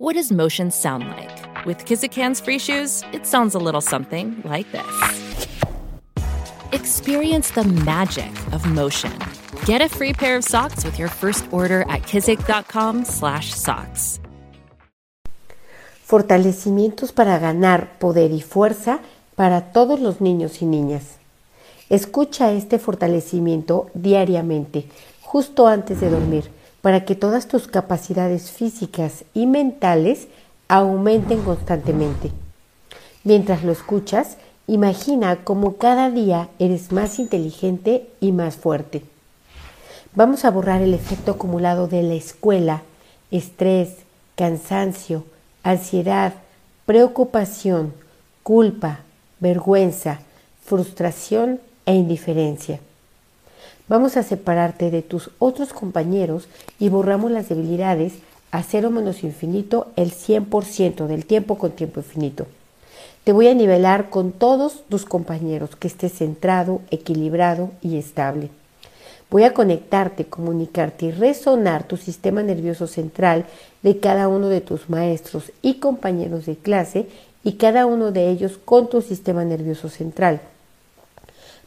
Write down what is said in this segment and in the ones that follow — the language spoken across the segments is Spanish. What does motion sound like? With Kizik Hands Free Shoes, it sounds a little something like this. Experience the magic of motion. Get a free pair of socks with your first order at kizik.com/socks. Fortalecimientos para ganar poder y fuerza para todos los niños y niñas. Escucha este fortalecimiento diariamente, justo antes de dormir, para que todas tus capacidades físicas y mentales aumenten constantemente. Mientras lo escuchas, imagina cómo cada día eres más inteligente y más fuerte. Vamos a borrar el efecto acumulado de la escuela, estrés, cansancio, ansiedad, preocupación, culpa, vergüenza, frustración e indiferencia. Vamos a separarte de tus otros compañeros y borramos las debilidades a 0 - infinito el 100% del tiempo con tiempo infinito. Te voy a nivelar con todos tus compañeros, que estés centrado, equilibrado y estable. Voy a conectarte, comunicarte y resonar tu sistema nervioso central de cada uno de tus maestros y compañeros de clase y cada uno de ellos con tu sistema nervioso central.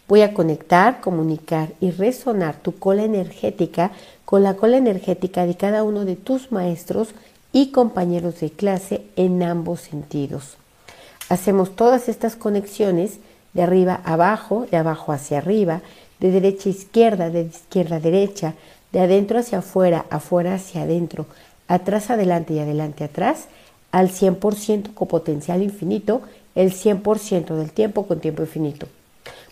Voy a conectar, comunicar y resonar tu cola energética con la cola energética de cada uno de tus maestros y compañeros de clase en ambos sentidos. Hacemos todas estas conexiones de arriba a abajo, de abajo hacia arriba, de derecha a izquierda, de izquierda a derecha, de adentro hacia afuera, afuera hacia adentro, atrás adelante y adelante atrás, al 100% con potencial infinito, el 100% del tiempo con tiempo infinito.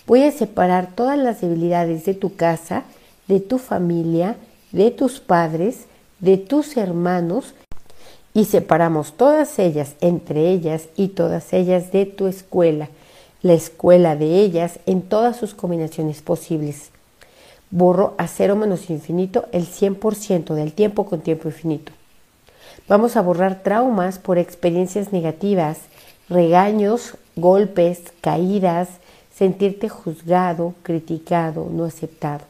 Voy a separar todas las debilidades de tu casa, de tu familia, de tus padres, de tus hermanos, y separamos todas ellas, entre ellas y todas ellas de tu escuela, la escuela de ellas en todas sus combinaciones posibles. Borro a 0 - infinito el 100% del tiempo con tiempo infinito. Vamos a borrar traumas por experiencias negativas, regaños, golpes, caídas, sentirte juzgado, criticado, no aceptado.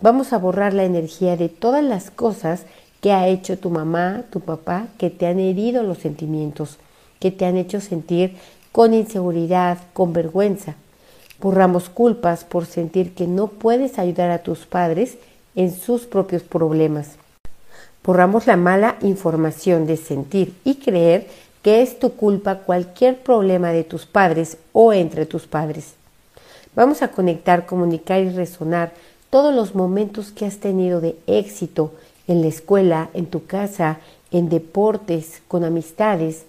Vamos a borrar la energía de todas las cosas que ha hecho tu mamá, tu papá, que te han herido los sentimientos, que te han hecho sentir con inseguridad, con vergüenza. Borramos culpas por sentir que no puedes ayudar a tus padres en sus propios problemas. Borramos la mala información de sentir y creer que es tu culpa cualquier problema de tus padres o entre tus padres. Vamos a conectar, comunicar y resonar todos los momentos que has tenido de éxito en la escuela, en tu casa, en deportes, con amistades.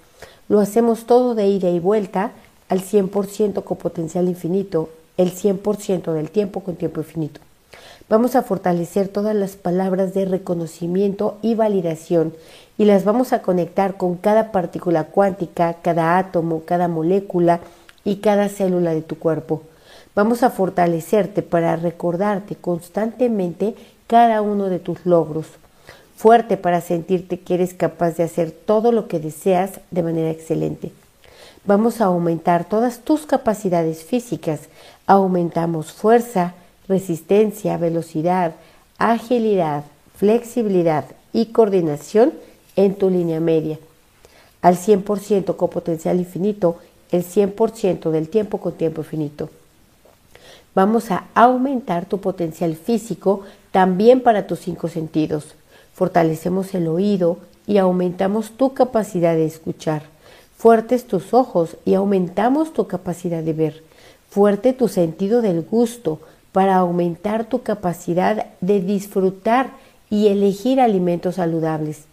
Lo hacemos todo de ida y vuelta al 100% con potencial infinito, el 100% del tiempo con tiempo infinito. Vamos a fortalecer todas las palabras de reconocimiento y validación y las vamos a conectar con cada partícula cuántica, cada átomo, cada molécula y cada célula de tu cuerpo. Vamos a fortalecerte para recordarte constantemente cada uno de tus logros. Fuerte para sentirte que eres capaz de hacer todo lo que deseas de manera excelente. Vamos a aumentar todas tus capacidades físicas. Aumentamos fuerza, resistencia, velocidad, agilidad, flexibilidad y coordinación en tu línea media. Al 100% con potencial infinito, el 100% del tiempo con tiempo infinito. Vamos a aumentar tu potencial físico también para tus 5 sentidos. Fortalecemos el oído y aumentamos tu capacidad de escuchar. Fuertes tus ojos y aumentamos tu capacidad de ver. Fuerte tu sentido del gusto para aumentar tu capacidad de disfrutar y elegir alimentos saludables.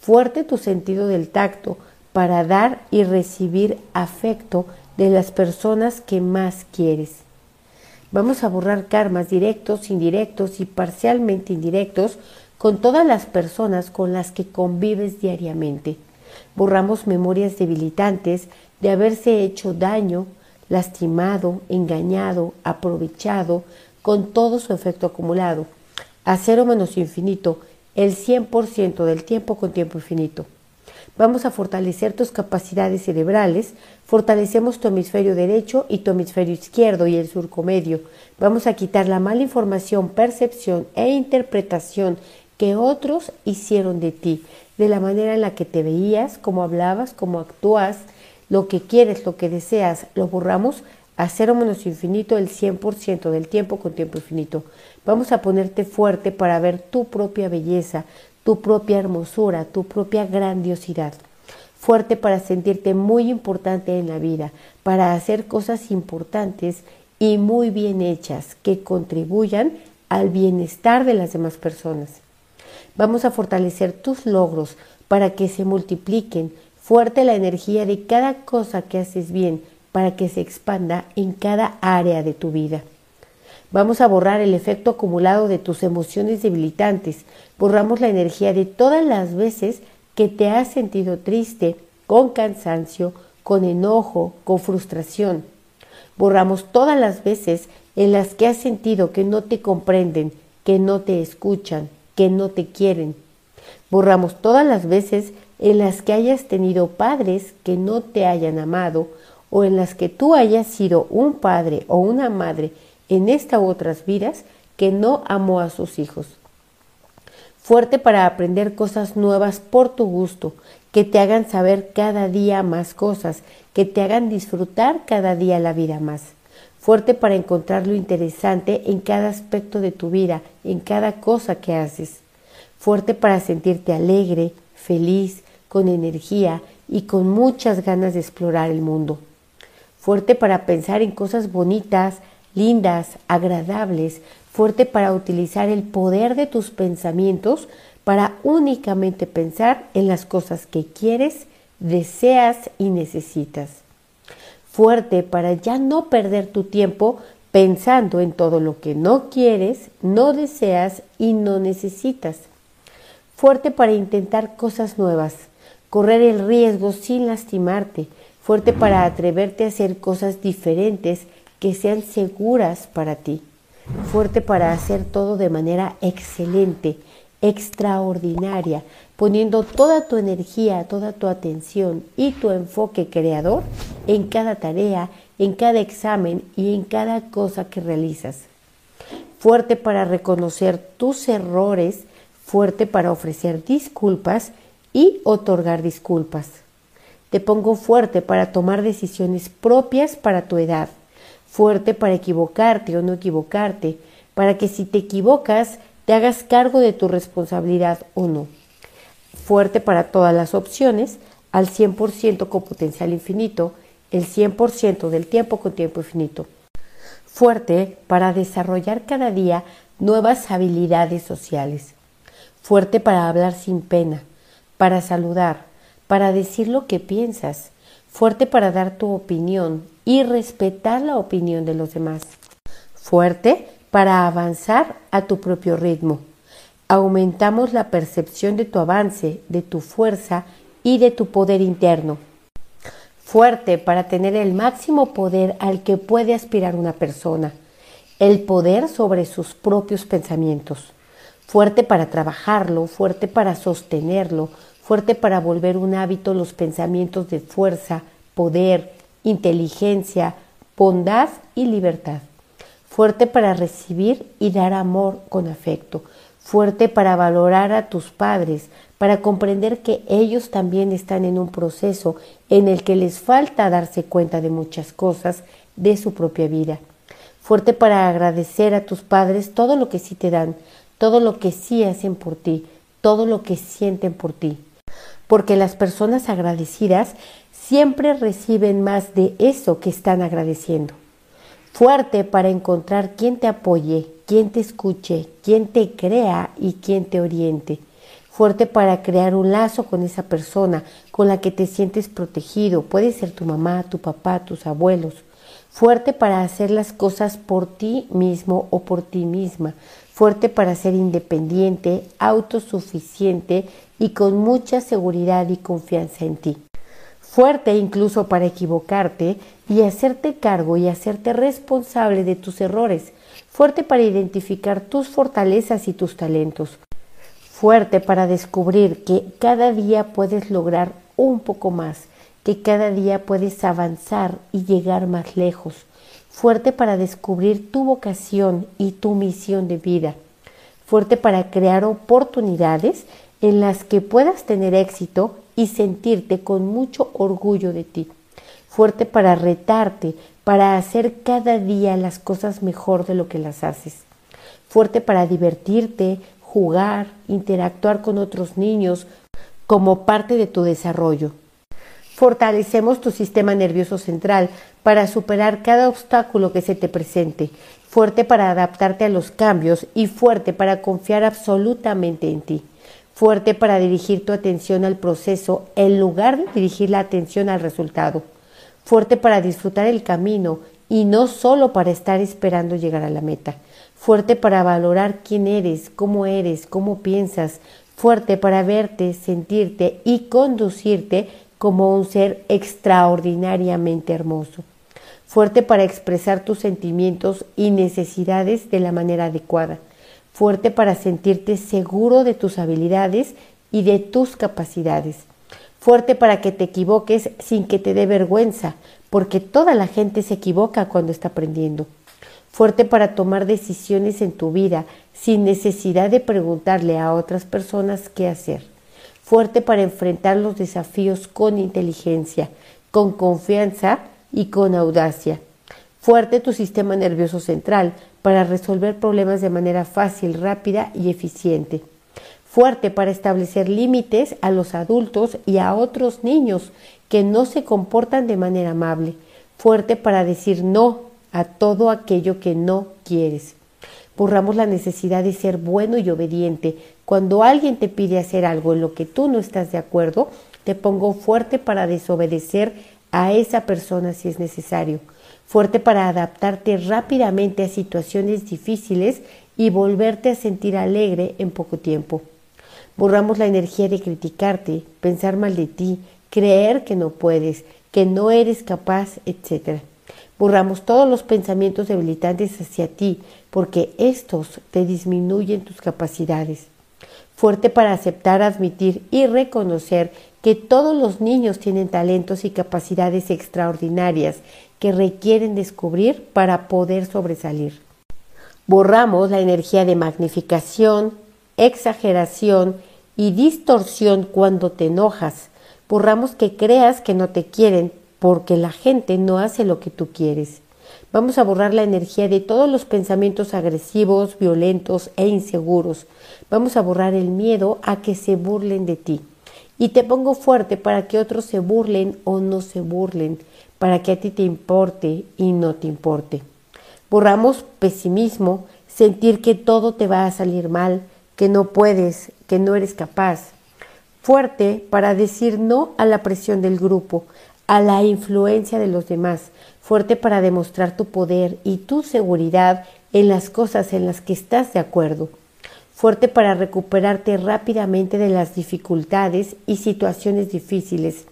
Fuerte tu sentido del tacto para dar y recibir afecto de las personas que más quieres. Vamos a borrar karmas directos, indirectos y parcialmente indirectos con todas las personas con las que convives diariamente. Borramos memorias debilitantes de haberse hecho daño, lastimado, engañado, aprovechado, con todo su efecto acumulado. A cero menos infinito, el 100% del tiempo con tiempo infinito. Vamos a fortalecer tus capacidades cerebrales, fortalecemos tu hemisferio derecho y tu hemisferio izquierdo y el surco medio. Vamos a quitar la mala información, percepción e interpretación que otros hicieron de ti, de la manera en la que te veías, cómo hablabas, cómo actúas, lo que quieres, lo que deseas. Lo borramos a cero menos infinito, el 100% del tiempo con tiempo infinito. Vamos a ponerte fuerte para ver tu propia belleza, tu propia hermosura, tu propia grandiosidad. Fuerte para sentirte muy importante en la vida, para hacer cosas importantes y muy bien hechas que contribuyan al bienestar de las demás personas. Vamos a fortalecer tus logros para que se multipliquen. Fuerte la energía de cada cosa que haces bien para que se expanda en cada área de tu vida. Vamos a borrar el efecto acumulado de tus emociones debilitantes. Borramos la energía de todas las veces que te has sentido triste, con cansancio, con enojo, con frustración. Borramos todas las veces en las que has sentido que no te comprenden, que no te escuchan, que no te quieren. Borramos todas las veces en las que hayas tenido padres que no te hayan amado o en las que tú hayas sido un padre o una madre en esta u otras vidas que no amó a sus hijos. Fuerte para aprender cosas nuevas por tu gusto, que te hagan saber cada día más cosas, que te hagan disfrutar cada día la vida más. Fuerte para encontrar lo interesante en cada aspecto de tu vida, en cada cosa que haces. Fuerte para sentirte alegre, feliz, con energía y con muchas ganas de explorar el mundo. Fuerte para pensar en cosas bonitas, lindas, agradables, fuerte para utilizar el poder de tus pensamientos para únicamente pensar en las cosas que quieres, deseas y necesitas. Fuerte para ya no perder tu tiempo pensando en todo lo que no quieres, no deseas y no necesitas. Fuerte para intentar cosas nuevas, correr el riesgo sin lastimarte, fuerte para atreverte a hacer cosas diferentes que sean seguras para ti, fuerte para hacer todo de manera excelente, extraordinaria, poniendo toda tu energía, toda tu atención y tu enfoque creador en cada tarea, en cada examen y en cada cosa que realizas. Fuerte para reconocer tus errores, fuerte para ofrecer disculpas y otorgar disculpas. Te pongo fuerte para tomar decisiones propias para tu edad, fuerte para equivocarte o no equivocarte, para que si te equivocas te hagas cargo de tu responsabilidad o no. Fuerte para todas las opciones, al 100% con potencial infinito, el 100% del tiempo con tiempo infinito. Fuerte para desarrollar cada día nuevas habilidades sociales. Fuerte para hablar sin pena, para saludar, para decir lo que piensas. Fuerte para dar tu opinión y respetar la opinión de los demás. Fuerte para avanzar a tu propio ritmo. Aumentamos la percepción de tu avance, de tu fuerza y de tu poder interno. Fuerte para tener el máximo poder al que puede aspirar una persona, el poder sobre sus propios pensamientos. Fuerte para trabajarlo, fuerte para sostenerlo, fuerte para volver un hábito los pensamientos de fuerza, poder, inteligencia, bondad y libertad. Fuerte para recibir y dar amor con afecto. Fuerte para valorar a tus padres, para comprender que ellos también están en un proceso en el que les falta darse cuenta de muchas cosas de su propia vida. Fuerte para agradecer a tus padres todo lo que sí te dan, todo lo que sí hacen por ti, todo lo que sienten por ti. Porque las personas agradecidas siempre reciben más de eso que están agradeciendo. Fuerte para encontrar quien te apoye, quien te escuche, quien te crea y quien te oriente. Fuerte para crear un lazo con esa persona con la que te sientes protegido. Puede ser tu mamá, tu papá, tus abuelos. Fuerte para hacer las cosas por ti mismo o por ti misma. Fuerte para ser independiente, autosuficiente y con mucha seguridad y confianza en ti. Fuerte incluso para equivocarte y hacerte cargo y hacerte responsable de tus errores. Fuerte para identificar tus fortalezas y tus talentos. Fuerte para descubrir que cada día puedes lograr un poco más, que cada día puedes avanzar y llegar más lejos. Fuerte para descubrir tu vocación y tu misión de vida. Fuerte para crear oportunidades en las que puedas tener éxito y sentirte con mucho orgullo de ti. Fuerte para retarte, para hacer cada día las cosas mejor de lo que las haces. Fuerte para divertirte, jugar, interactuar con otros niños como parte de tu desarrollo. Fortalecemos tu sistema nervioso central para superar cada obstáculo que se te presente, fuerte para adaptarte a los cambios y fuerte para confiar absolutamente en ti, fuerte para dirigir tu atención al proceso en lugar de dirigir la atención al resultado, fuerte para disfrutar el camino y no solo para estar esperando llegar a la meta, fuerte para valorar quién eres, cómo piensas, fuerte para verte, sentirte y conducirte como un ser extraordinariamente hermoso, fuerte para expresar tus sentimientos y necesidades de la manera adecuada, fuerte para sentirte seguro de tus habilidades y de tus capacidades, fuerte para que te equivoques sin que te dé vergüenza, porque toda la gente se equivoca cuando está aprendiendo, fuerte para tomar decisiones en tu vida sin necesidad de preguntarle a otras personas qué hacer, fuerte para enfrentar los desafíos con inteligencia, con confianza y con audacia. Fuerte tu sistema nervioso central para resolver problemas de manera fácil, rápida y eficiente. Fuerte para establecer límites a los adultos y a otros niños que no se comportan de manera amable. Fuerte para decir no a todo aquello que no quieres. Borramos la necesidad de ser bueno y obediente. Cuando alguien te pide hacer algo en lo que tú no estás de acuerdo, te pongo fuerte para desobedecer a esa persona si es necesario. Fuerte para adaptarte rápidamente a situaciones difíciles y volverte a sentir alegre en poco tiempo. Borramos la energía de criticarte, pensar mal de ti, creer que no puedes, que no eres capaz, etc. Borramos todos los pensamientos debilitantes hacia ti, porque estos te disminuyen tus capacidades. Fuerte para aceptar, admitir y reconocer que todos los niños tienen talentos y capacidades extraordinarias que requieren descubrir para poder sobresalir. Borramos la energía de magnificación, exageración y distorsión cuando te enojas. Borramos que creas que no te quieren porque la gente no hace lo que tú quieres. Vamos a borrar la energía de todos los pensamientos agresivos, violentos e inseguros. Vamos a borrar el miedo a que se burlen de ti. Y te pongo fuerte para que otros se burlen o no se burlen, para que a ti te importe y no te importe. Borramos pesimismo, sentir que todo te va a salir mal, que no puedes, que no eres capaz. Fuerte para decir no a la presión del grupo, a la influencia de los demás. Fuerte para demostrar tu poder y tu seguridad en las cosas en las que estás de acuerdo. Fuerte para recuperarte rápidamente de las dificultades y situaciones difíciles.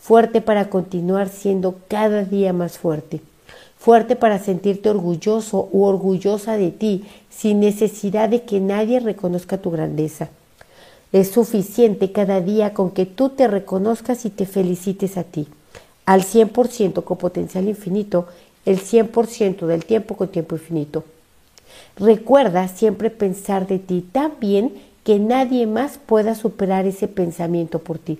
Fuerte para continuar siendo cada día más fuerte. Fuerte para sentirte orgulloso u orgullosa de ti sin necesidad de que nadie reconozca tu grandeza. Es suficiente cada día con que tú te reconozcas y te felicites a ti. Al 100% con potencial infinito, el 100% del tiempo con tiempo infinito. Recuerda siempre pensar de ti tan bien que nadie más pueda superar ese pensamiento por ti.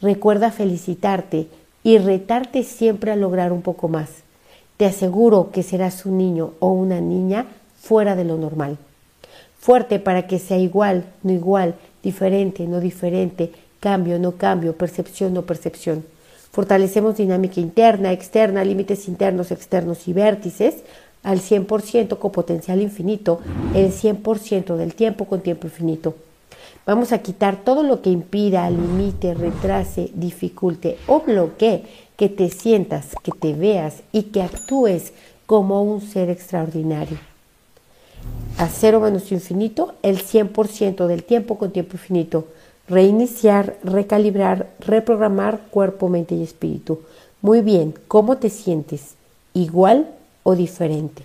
Recuerda felicitarte y retarte siempre a lograr un poco más. Te aseguro que serás un niño o una niña fuera de lo normal. Fuerte para que sea igual, diferente, no diferente, cambio, no cambio, percepción, no percepción. Fortalecemos dinámica interna, externa, límites internos, externos y vértices al 100% con potencial infinito, el 100% del tiempo con tiempo infinito. Vamos a quitar todo lo que impida, limite, retrase, dificulte o bloquee que te sientas, que te veas y que actúes como un ser extraordinario. A cero menos infinito, el 100% del tiempo con tiempo infinito. Reiniciar, recalibrar, reprogramar cuerpo, mente y espíritu. Muy bien, ¿cómo te sientes? ¿Igual o diferente?